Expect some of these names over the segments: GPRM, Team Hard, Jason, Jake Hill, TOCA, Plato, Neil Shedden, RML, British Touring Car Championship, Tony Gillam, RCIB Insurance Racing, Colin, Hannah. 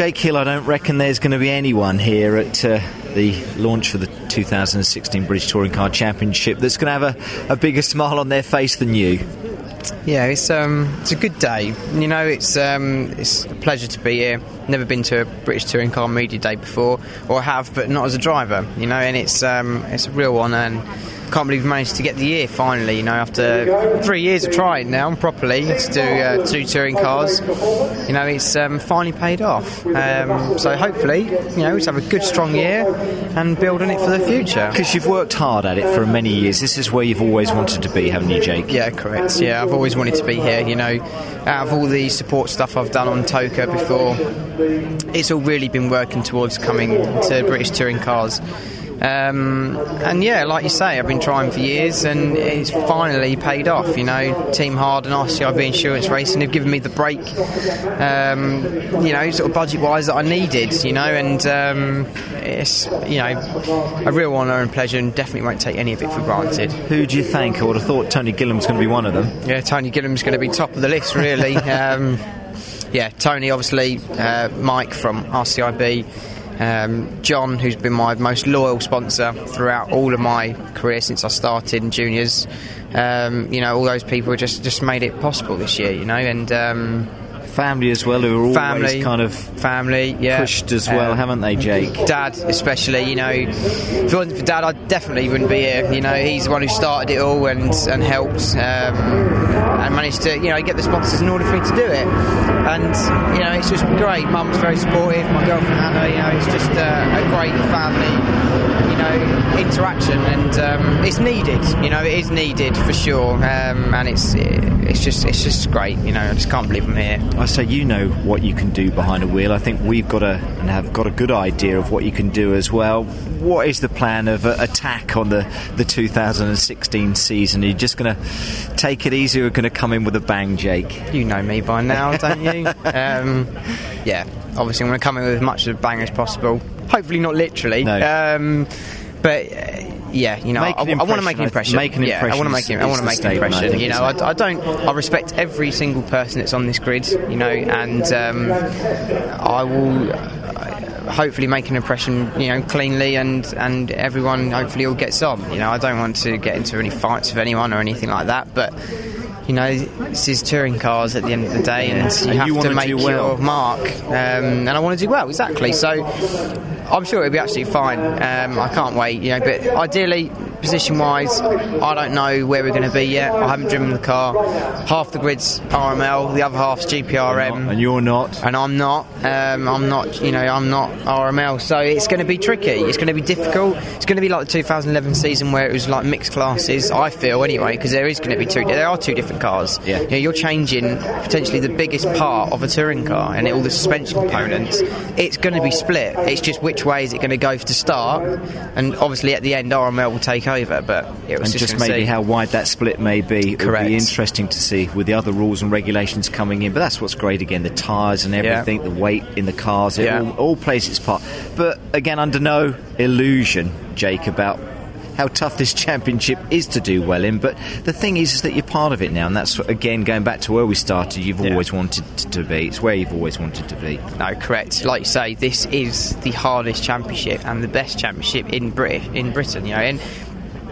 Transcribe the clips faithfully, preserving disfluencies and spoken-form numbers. Jake Hill, I don't reckon there's going to be anyone here at uh, the launch for the two thousand sixteen British Touring Car Championship that's going to have a, a bigger smile on their face than you. Yeah, it's um, it's a good day. You know, it's um, it's a pleasure to be here. Never been to a British Touring Car Media Day before, or have, but not as a driver. You know, and it's um, it's a real honour, and can't believe we managed to get the year finally. You know, after three years of trying now properly to do uh, two touring cars, you know, it's um, finally paid off. Um, so hopefully, you know, we'll have a good, strong year and build on it for the future. Because you've worked hard at it for many years. This is where you've always wanted to be, haven't you, Jake? Yeah, correct. Yeah. I've always wanted to be here, you know. Out of all the support stuff I've done on TOCA before, it's all really been working towards coming to British Touring Cars. Um, and yeah, like you say, I've been trying for years and it's finally paid off. You know, Team Hard and R C I B Insurance Racing have given me the break, um, you know, sort of budget wise that I needed, you know, and um, it's, you know, a real honour and pleasure, and definitely won't take any of it for granted. Who do you thank? I would have thought Tony Gillam's going to be one of them. Yeah, Tony Gillam's going to be top of the list, really. um, yeah, Tony, obviously, uh, Mike from R C I B. Um, John, who's been my most loyal sponsor throughout all of my career since I started in juniors. Um, you know, all those people just, just made it possible this year, you know, and... Um family as well, who are always family, kind of family, yeah. pushed as well, um, haven't they, Jake? Dad especially, you know. If it wasn't for Dad, I definitely wouldn't be here. You know, he's the one who started it all and and helped um, and managed to, you know, get the sponsors in order for me to do it. And, you know, it's just great. Mum's very supportive, my girlfriend Hannah, you know, it's just uh, a great family, you know, interaction, and um, it's needed, you know, it is needed for sure. Um, and it's it, it's just it's just great, you know, I just can't believe I'm here. I say, you know what you can do behind a wheel. I think we've got a and have got a good idea of what you can do as well. What is the plan of uh, attack on the, the two thousand sixteen season? Are you just going to take it easy, or going to come in with a bang, Jake? You know me by now, don't you? um, yeah, obviously I'm going to come in with as much of a bang as possible. Hopefully not literally. No. Um, but... Uh, Yeah, you know, I, I want to make an impression. Make an impression. Yeah, I want to make an, I want to make an impression. You know, I, I don't. I respect every single person that's on this grid. You know, and um, I will uh, hopefully make an impression. You know, cleanly, and and everyone hopefully all gets on. You know, I don't want to get into any fights with anyone or anything like that, but. You know, this is touring cars at the end of the day, and you and have you to make well. your mark. Um, and I want to do well, exactly. So I'm sure it'll be absolutely fine. Um, I can't wait, you know. But ideally, position-wise, I don't know where we're going to be yet. I haven't driven the car. Half the grid's R M L, the other half's G P R M. And you're not. And I'm not. Um, I'm not. You know, I'm not R M L. So it's going to be tricky. It's going to be difficult. It's going to be like the two thousand eleven season where it was like mixed classes. I feel anyway, because there is going to be two. There are two different cars. Yeah. You know, you're changing potentially the biggest part of a touring car, and it, all the suspension components. It's going to be split. It's just which way is it going to go to start, and obviously at the end R M L will take over. But it was and just, just maybe see. how wide that split may be. Correct. It would be interesting to see with the other rules and regulations coming in. But that's what's great again: the tyres and everything, yeah. the weight in the cars. It yeah. all, all plays its part. But again, under no illusion, Jake, about how tough this championship is to do well in, but the thing is, is that you're part of it now, and that's, again, going back to where we started, you've yeah. always wanted to be. It's where you've always wanted to be. No, correct. Like you say, this is the hardest championship and the best championship in British in Britain, you know, and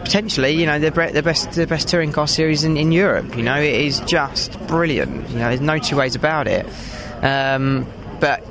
potentially, you know, the best the best touring car series in, in Europe, you know. It is just brilliant, you know, there's no two ways about it. Um, but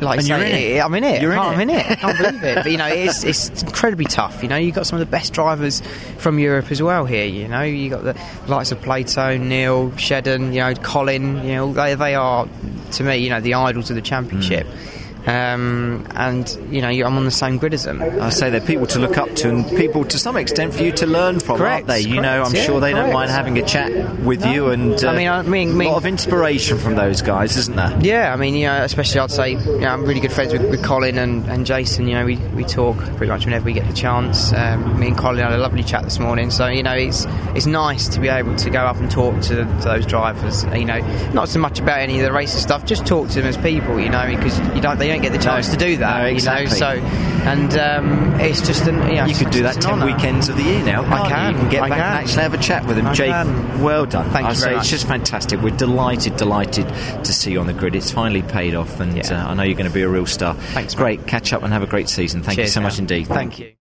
like and you're in it. I'm in it. You're in it. I'm in it. I can't believe it. But, you know, it's it's incredibly tough. You know, you've got some of the best drivers from Europe as well here, you know. You've got the likes of Plato, Neil Shedden, you know, Colin, you know, they, they are, to me, you know, the idols of the championship. Mm. Um, and, you know, I'm on the same grid as them. I say they're people to look up to and people, to some extent, for you to learn from, correct, aren't they? You correct, know, I'm yeah, sure they correct. don't mind having a chat with no. you, and uh, I mean, I mean, a lot mean, of inspiration from those guys, isn't there? Yeah, I mean, you know, especially I'd say, you know, I'm really good friends with, with Colin and, and Jason, you know, we, we talk pretty much whenever we get the chance. Um, me and Colin had a lovely chat this morning, so, you know, it's it's nice to be able to go up and talk to, to those drivers, you know, not so much about any of the racing stuff, just talk to them as people, you know, because you don't, they don't don't get the chance no, to do that. No, exactly. You know, so, and um, it's just an, you know, you could do that ten honour. weekends of the year now. I can. You can get I back can. and actually have a chat with them. I Jake, can. well done. Thank I you very much. It's just fantastic. We're delighted, delighted to see you on the grid. It's finally paid off, and yeah. uh, I know you're going to be a real star. Thanks. Great. Man. Catch up and have a great season. Thank Cheers, you so man. much indeed. Thank you.